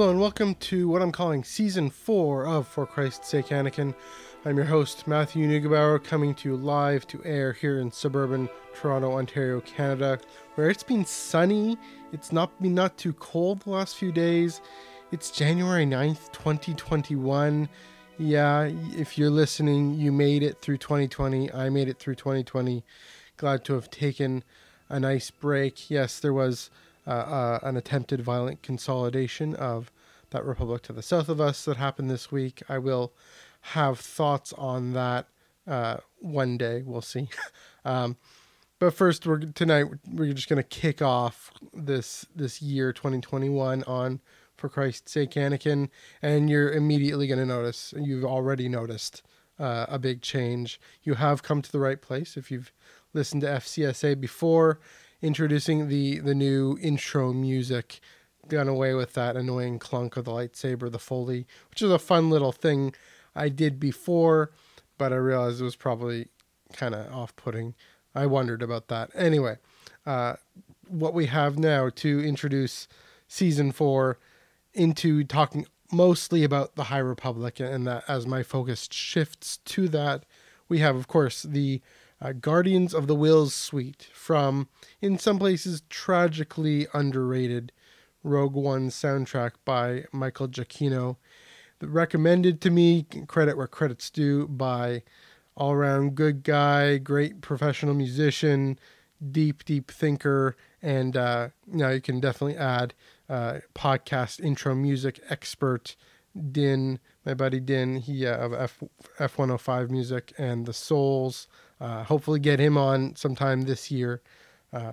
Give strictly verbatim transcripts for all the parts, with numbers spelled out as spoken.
Hello and welcome to what I'm calling Season four of For Christ's Sake, Anakin. I'm your host, Matthew Neugebauer, coming to you live to air here in suburban Toronto, Ontario, Canada, where it's been sunny, it's not been not too cold the last few days. It's January ninth, twenty twenty-one. Yeah, if you're listening, you made it through twenty twenty. I made it through twenty twenty. Glad to have taken a nice break. Yes, there was Uh, uh, an attempted violent consolidation of that republic to the south of us that happened this week. I will have thoughts on that uh, one day. We'll see. um, but first, we're tonight we're just going to kick off this this year twenty twenty-one on For Christ's Sake, Anakin, and you're immediately going to notice. You've already noticed uh, a big change. You have come to the right place if you've listened to F C S A before. Introducing the, the new intro music, done away with that annoying clunk of the lightsaber, the Foley, which is a fun little thing I did before, but I realized it was probably kind of off-putting. I wondered about that. Anyway, uh, what we have now to introduce Season four into talking mostly about the High Republic, and that as my focus shifts to that, we have, of course, the Uh, Guardians of the Wheels Suite from, in some places, tragically underrated Rogue One soundtrack by Michael Giacchino. Recommended to me, credit where credit's due, by all-around good guy, great professional musician, deep, deep thinker, and uh, now you can definitely add uh, podcast intro music expert Din, my buddy Din, he uh, of F- F105 Music and The Souls. Uh, hopefully get him on sometime this year. Uh,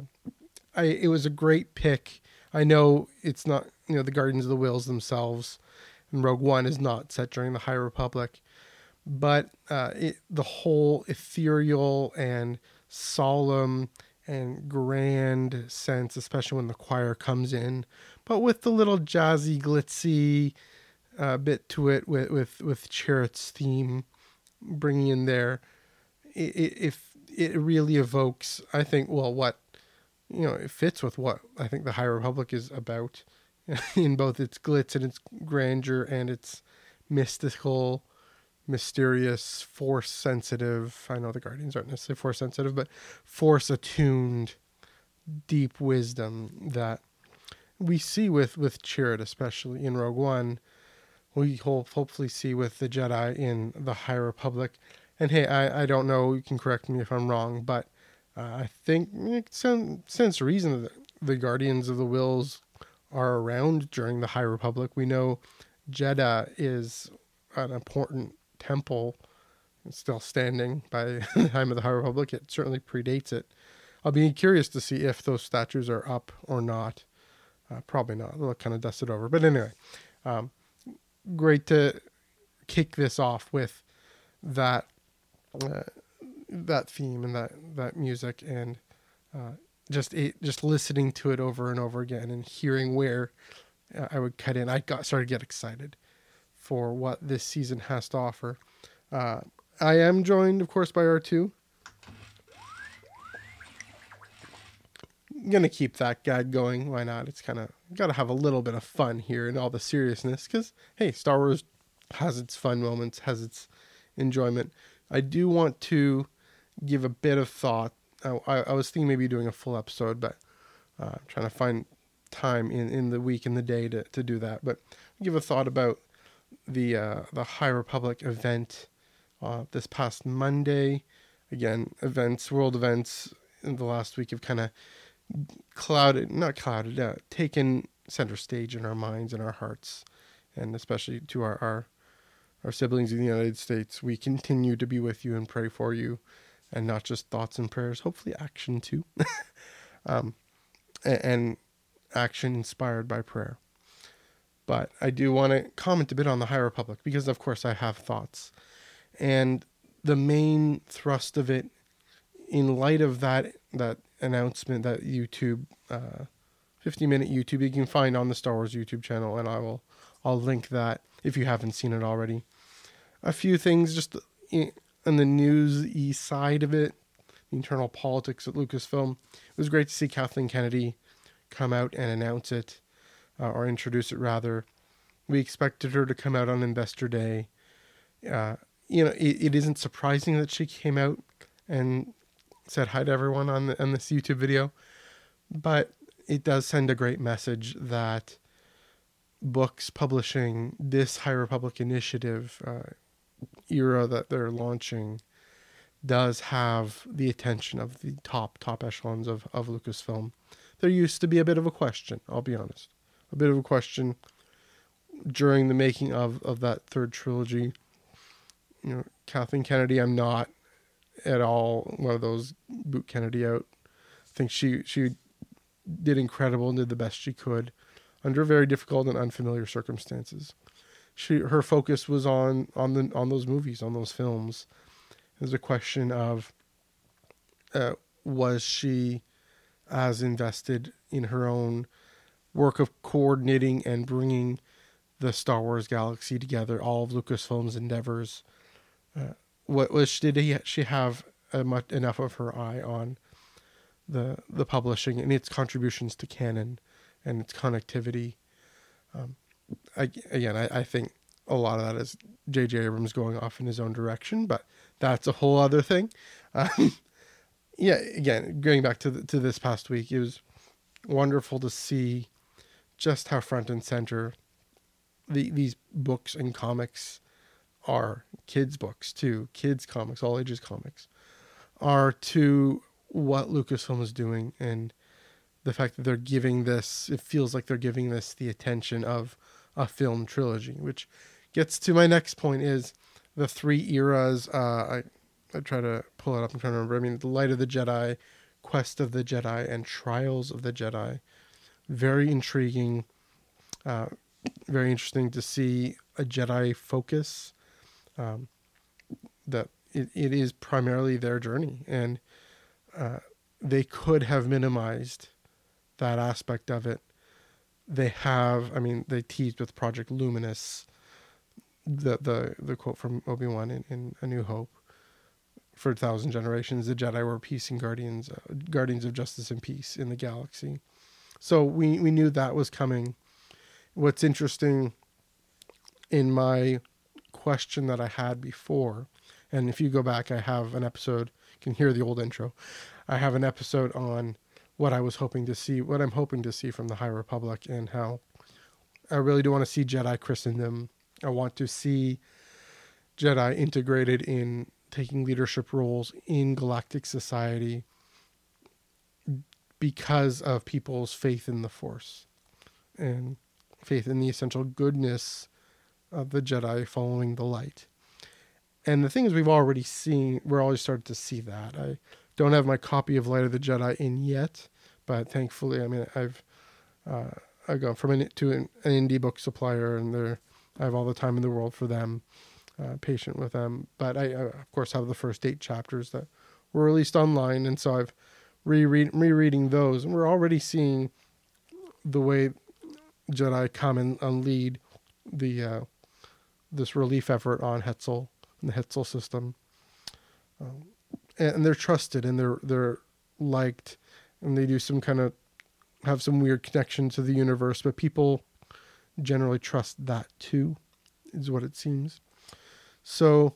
I, it was a great pick. I know it's not, you know, the Guardians of the Wheels themselves and Rogue One is not set during the High Republic, but uh, it, the whole ethereal and solemn and grand sense, especially when the choir comes in, but with the little jazzy, glitzy uh, bit to it with, with, with Chirrut's theme bringing in there. If it really evokes, I think, well, what, you know, it fits with what I think the High Republic is about in both its glitz and its grandeur and its mystical, mysterious, force sensitive. I know the Guardians aren't necessarily force sensitive, but force attuned, deep wisdom that we see with, with Chirrut, especially in Rogue One. We hope, hopefully see with the Jedi in the High Republic. And hey, I, I don't know, you can correct me if I'm wrong, but uh, I think it stands to reason that the Guardians of the Wheels are around during the High Republic. We know Jeddah is an important temple, it's still standing by the time of the High Republic. It certainly predates it. I'll be curious to see if those statues are up or not. Uh, probably not. They'll look kind of dusted over. But anyway, um, great to kick this off with that. Uh, that theme and that, that music and uh, just it, just listening to it over and over again and hearing where uh, I would cut in. I got started to get excited for what this season has to offer. Uh, I am joined, of course, by R two. I'm going to keep that gag going. Why not? It's kind of got to have a little bit of fun here and all the seriousness because, hey, Star Wars has its fun moments, has its enjoyment. I do want to give a bit of thought. I, I, I was thinking maybe doing a full episode, but uh, I'm trying to find time in, in the week and the day to, to do that. But give a thought about the uh, the High Republic event uh, this past Monday. Again, events, world events in the last week have kind of clouded, not clouded, uh, taken center stage in our minds and our hearts, and especially to our our Our siblings in the United States, we continue to be with you and pray for you, and not just thoughts and prayers, hopefully action too, um, and action inspired by prayer. But I do want to comment a bit on the High Republic, because of course I have thoughts. And the main thrust of it, in light of that that announcement, that YouTube, uh, fifty-minute YouTube, you can find on the Star Wars YouTube channel, and I will I'll link that if you haven't seen it already. A few things just in, in the newsy side of it, the internal politics at Lucasfilm. It was great to see Kathleen Kennedy come out and announce it, uh, or introduce it rather. We expected her to come out on Investor Day. Uh, you know, it, it isn't surprising that she came out and said hi to everyone on, the, on this YouTube video, but it does send a great message that books publishing this High Republic initiative uh, era that they're launching does have the attention of the top, top echelons of, of Lucasfilm. There used to be a bit of a question, I'll be honest, a bit of a question during the making of, of that third trilogy. You know, Kathleen Kennedy, I'm not at all one of those boot Kennedy out. I think she, she did incredible and did the best she could under very difficult and unfamiliar circumstances. She, her focus was on, on the, on those movies, on those films. There's a question of, uh, was she as invested in her own work of coordinating and bringing the Star Wars galaxy together, all of Lucasfilm's endeavors? Uh, what was she, did he, she have a much, enough of her eye on the the publishing and its contributions to canon and its connectivity? Um, I, again, I, I think a lot of that is J J. Abrams going off in his own direction, but that's a whole other thing. Um, yeah, again, going back to the, to this past week, it was wonderful to see just how front and center the, these books and comics are, kids' books too, kids' comics, all ages comics, are to what Lucasfilm is doing, and the fact that they're giving this, it feels like they're giving this the attention of a film trilogy, which gets to my next point, is the three eras. Uh, I, I try to pull it up and try to remember. I mean, The Light of the Jedi, Quest of the Jedi, and Trials of the Jedi. Very intriguing. Uh, very interesting to see a Jedi focus. Um, that it, it is primarily their journey, and uh, they could have minimized that aspect of it. They have, I mean, they teased with Project Luminous, the the, the quote from Obi-Wan in, in A New Hope, for a thousand generations, the Jedi were peace and guardians, uh, guardians of justice and peace in the galaxy. So we, we knew that was coming. What's interesting in my question that I had before, and if you go back, I have an episode, you can hear the old intro. I have an episode on what I was hoping to see, what I'm hoping to see from the High Republic, and how I really do want to see Jedi Christendom. I want to see Jedi integrated in taking leadership roles in galactic society because of people's faith in the Force and faith in the essential goodness of the Jedi following the light. And the thing is, we've already seen, we're already starting to see that. I don't have my copy of Light of the Jedi in yet, but thankfully, I mean, I've uh, I've gone from an to an, an indie book supplier, and they're, I have all the time in the world for them, uh, patient with them. But I, I, of course, have the first eight chapters that were released online, and so I've reread, rereading those, and we're already seeing the way Jedi come and, and lead the uh, this relief effort on Hetzel and the Hetzel system. Um, and they're trusted, and they're they're liked, and they do some kind of, have some weird connection to the universe, but people generally trust that too, is what it seems. So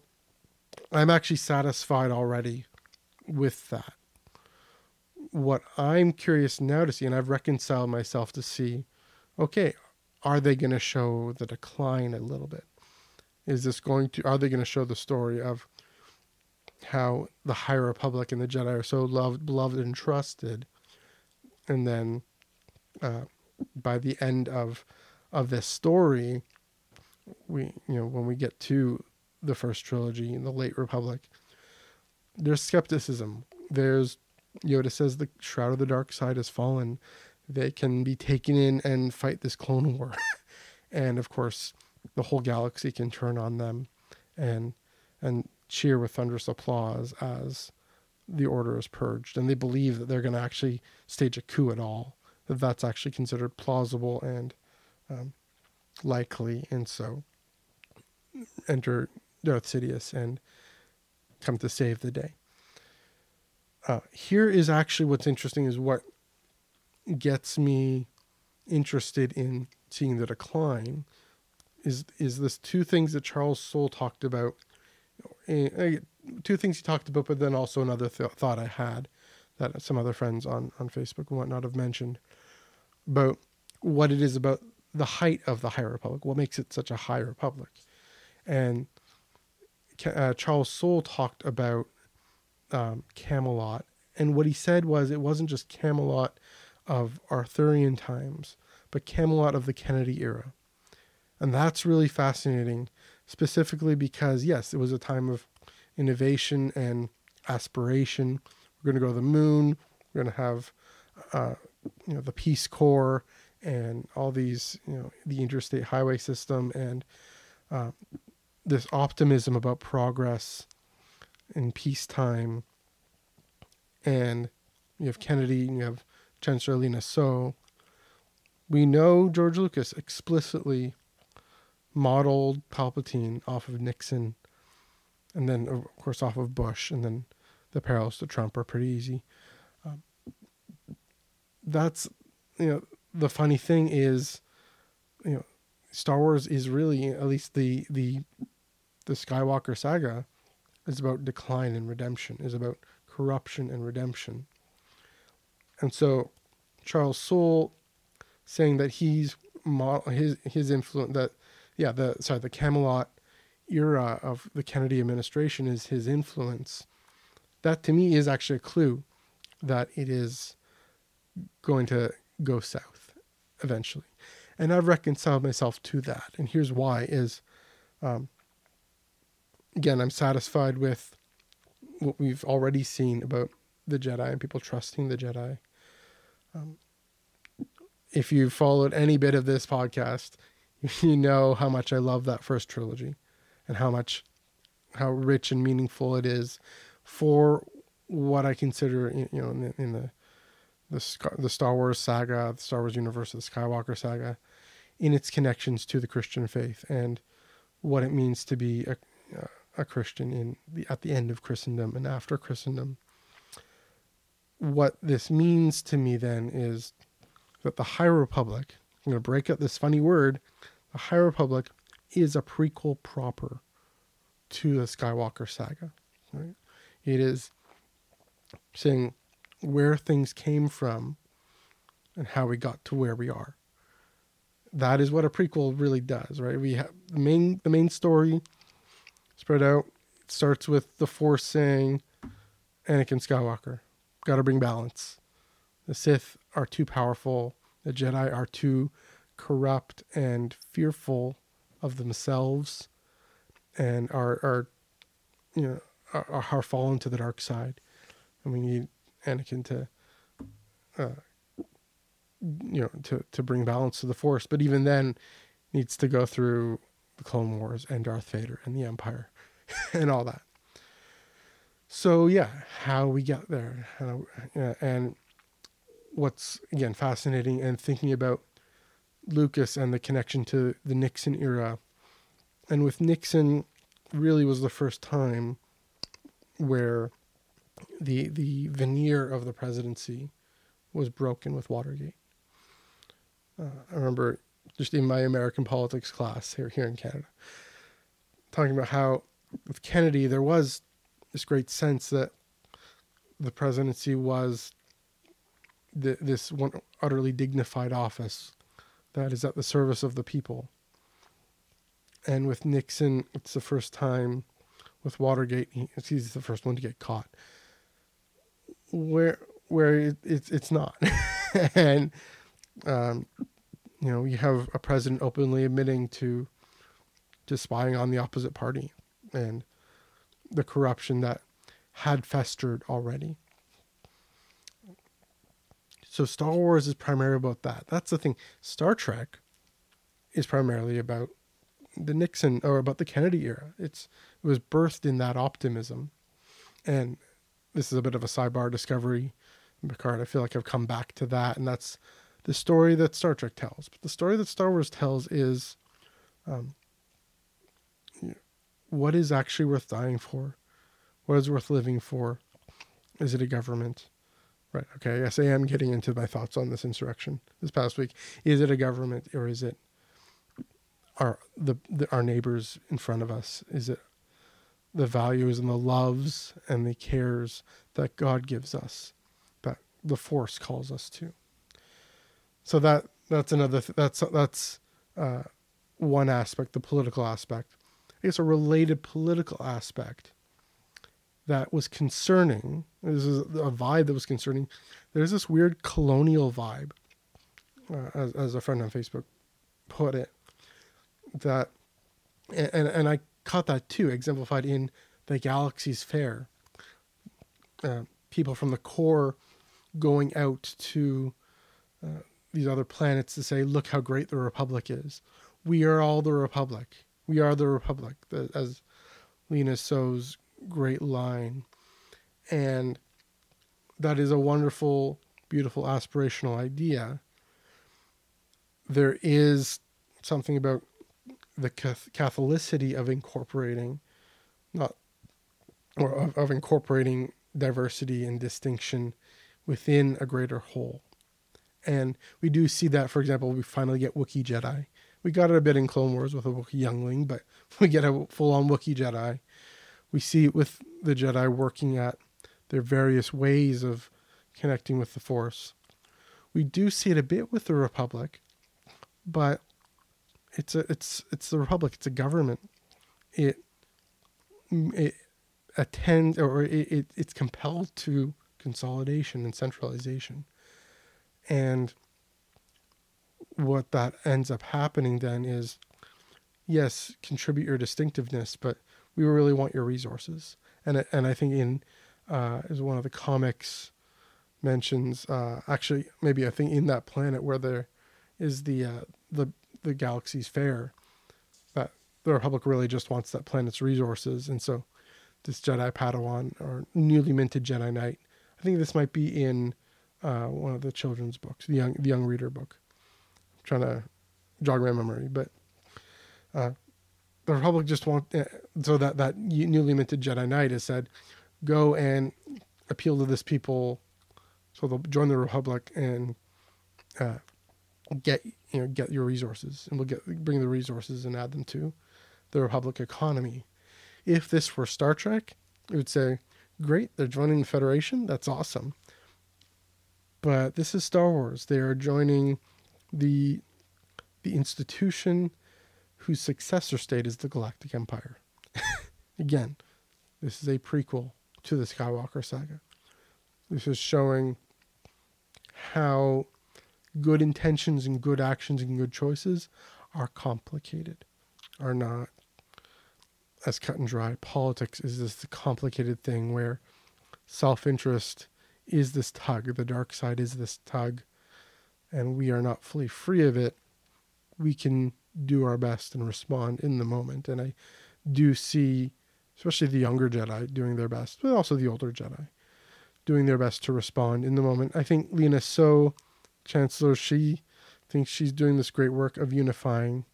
I'm actually satisfied already with that. What I'm curious now to see, and I've reconciled myself to see, okay, are they going to show the decline a little bit? Is this going to, are they going to show the story of how the High Republic and the Jedi are so loved, beloved, and trusted, and then uh, by the end of of this story, we, you know, when we get to the first trilogy in the late Republic, there's skepticism. There's, Yoda says the shroud of the dark side has fallen. They can be taken in and fight this clone war, and of course, the whole galaxy can turn on them, and and. cheer with thunderous applause as the order is purged, and they believe that they're going to actually stage a coup at all, that that's actually considered plausible and um, likely, and so enter Darth Sidious and come to save the day. Uh, here is actually what's interesting, is what gets me interested in seeing the decline, is is this two things that Charles Soule talked about, two things he talked about, but then also another th- thought I had that some other friends on, on Facebook and whatnot have mentioned about what it is about the height of the High Republic, what makes it such a High Republic. And uh, Charles Soule talked about um, Camelot, and what he said was it wasn't just Camelot of Arthurian times, but Camelot of the Kennedy era. And that's really fascinating, specifically because, yes, it was a time of innovation and aspiration. We're going to go to the moon. We're going to have uh, you know, the Peace Corps and all these, you know, the interstate highway system, and uh, this optimism about progress in peacetime. And you have Kennedy, and you have Chancellor Lina Soh. We know George Lucas explicitly modeled Palpatine off of Nixon, and then, of course, off of Bush, and then the parallels to Trump are pretty easy. Um, that's, you know, the funny thing is, you know, Star Wars is really, at least the the the Skywalker saga, is about decline and redemption, is about corruption and redemption. And so Charles Soule saying that he's model, his his influence, that yeah the sorry the Camelot era of the Kennedy administration is his influence. That to me is actually a clue that it is going to go south eventually. And I've reconciled myself to that. And here's why is, um, again, I'm satisfied with what we've already seen about the Jedi and people trusting the Jedi. Um, if you've followed any bit of this podcast, you know how much I love that first trilogy and how much, how rich and meaningful it is for what I consider, you know, in the, in the, the, the Star Wars saga, the Star Wars universe, the Skywalker saga, in its connections to the Christian faith and what it means to be a, a Christian in the, at the end of Christendom and after Christendom. What this means to me then is that the High Republic, I'm going to break up this funny word, the High Republic is a prequel proper to the Skywalker saga, right? It is saying where things came from and how we got to where we are. That is what a prequel really does, right? We have the main, the main story spread out. It starts with the Force saying, Anakin Skywalker, got to bring balance. The Sith are too powerful. The Jedi are too corrupt and fearful of themselves and are, are you know, Are, are fallen to the dark side, and we need Anakin to, uh, you know, to, to bring balance to the Force. But even then, needs to go through the Clone Wars and Darth Vader and the Empire, and all that. So yeah, how we get there, how, uh, and what's again fascinating, and thinking about Lucas and the connection to the Nixon era, and with Nixon, really was the first time where the the veneer of the presidency was broken with Watergate. Uh, I remember just in my American politics class here, here in Canada, talking about how with Kennedy, there was this great sense that the presidency was the, this one utterly dignified office that is at the service of the people. And with Nixon, it's the first time. With Watergate, he, he's the first one to get caught. Where where it, it's it's not, and um, you know, you have a president openly admitting to to spying on the opposite party and the corruption that had festered already. So Star Wars is primarily about that. That's the thing. Star Trek is primarily about the Nixon or about the Kennedy era. It's it was birthed in that optimism. And this is a bit of a sidebar, Discovery and Picard. I feel like I've come back to that. And that's the story that Star Trek tells. But the story that Star Wars tells is, um, you know, what is actually worth dying for? What is worth living for? Is it a government? Right. Okay. Yes, I am getting into my thoughts on this insurrection this past week. Is it a government or is it our the, the our neighbors in front of us, is it the values and the loves and the cares that God gives us, that the Force calls us to. So that that's another th- that's that's uh, one aspect, the political aspect. I guess a related political aspect that was concerning. This is a vibe that was concerning. There's this weird colonial vibe, uh, as as a friend on Facebook put it, that and and I caught that too, exemplified in the Galaxy's Fair. Uh, people from the core going out to uh, these other planets to say, "Look how great the Republic is. We are all the Republic. We are the Republic," as Lina Soh's great line. And that is a wonderful, beautiful, aspirational idea. There is something about the Catholicity of incorporating, not, or of, of incorporating diversity and distinction within a greater whole. And we do see that, for example, we finally get Wookiee Jedi. We got it a bit in Clone Wars with a Wookiee youngling, but we get a full-on Wookiee Jedi. We see it with the Jedi working at their various ways of connecting with the Force. We do see it a bit with the Republic, but it's a, it's it's the Republic. It's a government. It it attends or it, it it's compelled to consolidation and centralization, and what that ends up happening then is, yes, contribute your distinctiveness, but we really want your resources. And and I think in uh, is one of the comics mentions uh, actually maybe I think in that planet where there is the uh, the the Galaxy's Fair, that the Republic really just wants that planet's resources, and so this Jedi Padawan or newly minted Jedi Knight, I think this might be in uh, one of the children's books, the young the young reader book. Trying to jog my memory, but uh, the Republic just want uh, so that that newly minted Jedi Knight has said, go and appeal to this people, so they'll join the Republic and uh, get you know get your resources, and we'll get bring the resources and add them to the Republic economy. If this were Star Trek, it would say, great, they're joining the Federation, that's awesome. But this is Star Wars; they are joining the the institution whose successor state is the Galactic Empire. Again, this is a prequel to the Skywalker saga. This is showing how good intentions and good actions and good choices are complicated, are not as cut and dry. Politics is this complicated thing where self-interest is this tug, the dark side is this tug, and we are not fully free of it. We can do our best and respond in the moment. And I do see, especially the younger Jedi doing their best, but also the older Jedi doing their best to respond in the moment. I think Lina Soh, Chancellor, she thinks she's doing this great work of unifying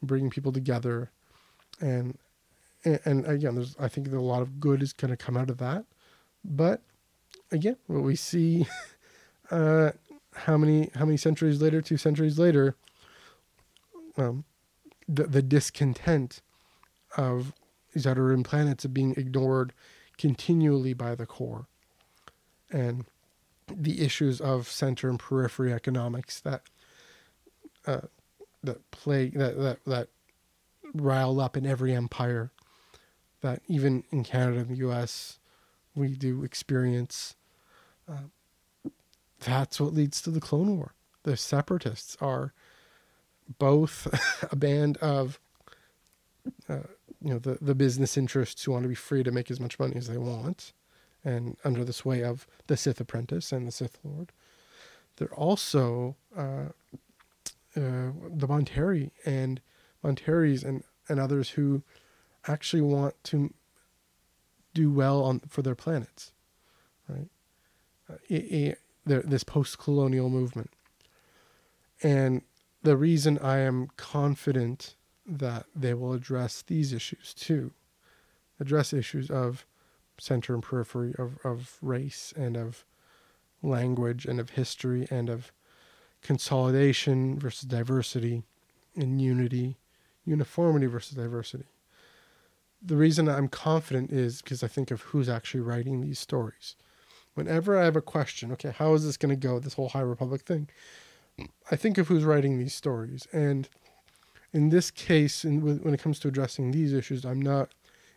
and bringing people together. And, and, and again, there's, I think that a lot of good is going to come out of that. But again, what we see, uh, How many how many centuries later, two centuries later, um, the the discontent of these outer rim planets of being ignored continually by the core, and the issues of center and periphery economics that uh, that plague that, that that rile up in every empire, that even in Canada and the U S we do experience. Uh, That's what leads to the Clone War. The Separatists are both a band of, uh, you know, the, the business interests who want to be free to make as much money as they want, and under the sway of the Sith Apprentice and the Sith Lord. They're also uh, uh, the Monteri and Monteris and, and others who actually want to do well on for their planets, right? Uh, it, it, this post-colonial movement. And the reason I am confident that they will address these issues too, address issues of center and periphery, of, of race and of language and of history and of consolidation versus diversity and unity, uniformity versus diversity. The reason I'm confident is because I think of who's actually writing these stories. Whenever I have a question, okay, how is this going to go, this whole High Republic thing, I think of who's writing these stories. And in this case, in, when it comes to addressing these issues, I'm not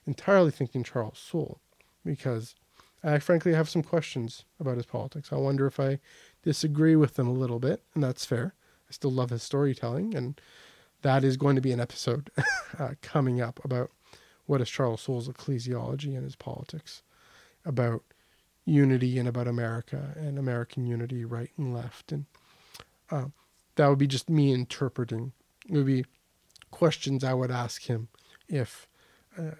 entirely thinking Charles Soule, because I frankly have some questions about his politics. I wonder if I disagree with them a little bit, and that's fair. I still love his storytelling, and that is going to be an episode uh, coming up about what is Charles Soule's ecclesiology and his politics, about unity and about America and American unity, right and left. And um, that would be just me interpreting. It would be questions I would ask him if uh,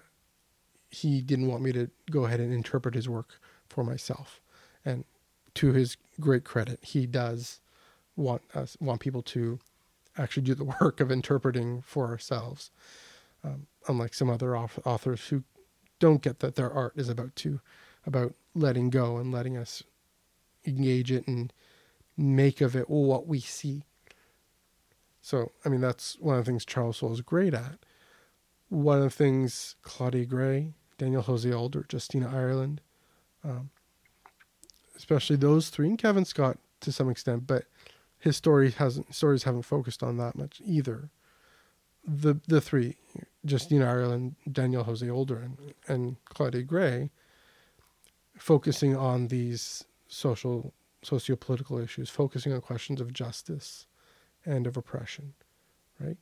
he didn't want me to go ahead and interpret his work for myself. And to his great credit, he does want us, want people to actually do the work of interpreting for ourselves. Um, unlike some other auth- authors who don't get that their art is about to, about letting go and letting us engage it and make of it what we see. So, I mean, that's one of the things Charles Soule is great at. One of the things Claudia Gray, Daniel Jose Older, Justina Ireland, um, especially those three, and Kevin Scott to some extent, but his story hasn't, stories haven't focused on that much either. The the three, Justina Ireland, Daniel Jose Older, and, and Claudia Gray, focusing on these social, socio-political issues, focusing on questions of justice and of oppression, right?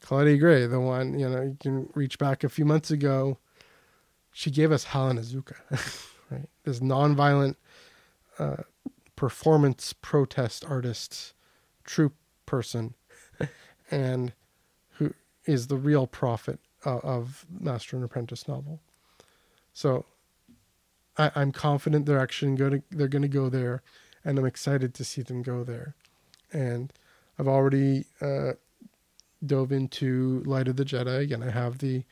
Claudia Gray, the one, you know, you can reach back a few months ago, she gave us Hala Nazuka, right? This nonviolent uh, performance protest artist, troop person, and who is the real prophet uh, of Master and Apprentice novel. So I, I'm confident they're actually going to, they're going to go there, and I'm excited to see them go there. And I've already uh, dove into Light of the Jedi, and I have the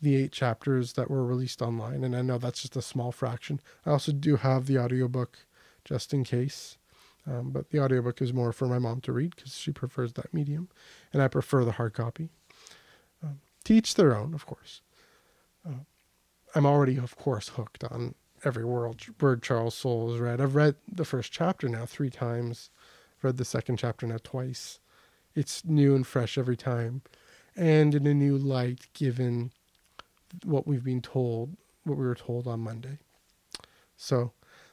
the eight chapters that were released online, and I know that's just a small fraction. I also do have the audiobook just in case, um, but the audiobook is more for my mom to read because she prefers that medium, and I prefer the hard copy. Um, to each their own, of course. Uh, I'm already, of course, hooked on every word Charles Soule has read. I've read the first chapter now three times, read the second chapter now twice. It's new and fresh every time, and in a new light, given what we've been told, what we were told on Monday. So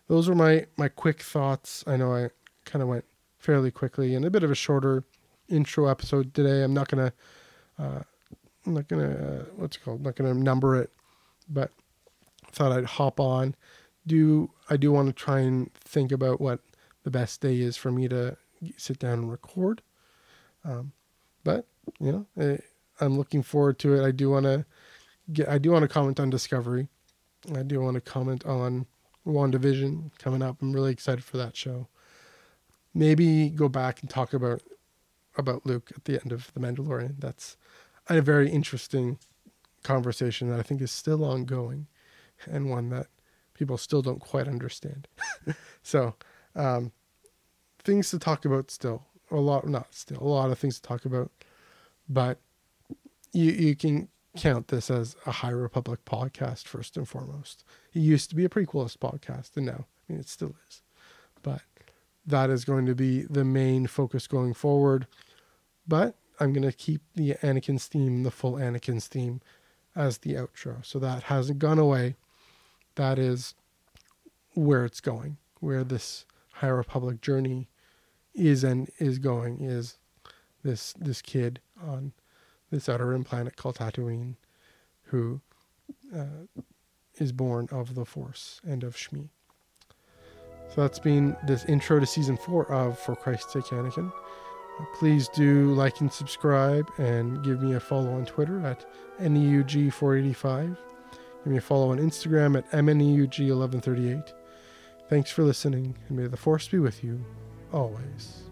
those were my, my quick thoughts. I know I kind of went fairly quickly and a bit of a shorter intro episode today. I'm not going to, uh, I'm not going to, uh, what's it called? I'm not going to number it, but I thought I'd hop on. Do, I do want to try and think about what the best day is for me to sit down and record. Um, but you know, I, I'm looking forward to it. I do want to get, I do want to comment on Discovery. I do want to comment on WandaVision coming up. I'm really excited for that show. Maybe go back and talk about, about Luke at the end of The Mandalorian. That's a very interesting conversation that I think is still ongoing, and one that people still don't quite understand. So, Um, things to talk about still, a lot, not still, a lot of things to talk about, but you, you can count this as a High Republic podcast first and foremost. It used to be a prequelist podcast, and now, I mean, it still is, but that is going to be the main focus going forward. But I'm going to keep the Anakin's theme, the full Anakin's theme, as the outro. So that hasn't gone away. That is where it's going, where this High Republic journey is and is going, is this this kid on this outer rim planet called Tatooine, who uh, is born of the Force and of Shmi. So that's been this intro to season four of For Christ's Sake, Anakin. Please do like and subscribe, and give me a follow on Twitter at N E U G four eight five. Give me a follow on Instagram at M N E U G eleven thirty-eight. Thanks for listening, and may the Force be with you always.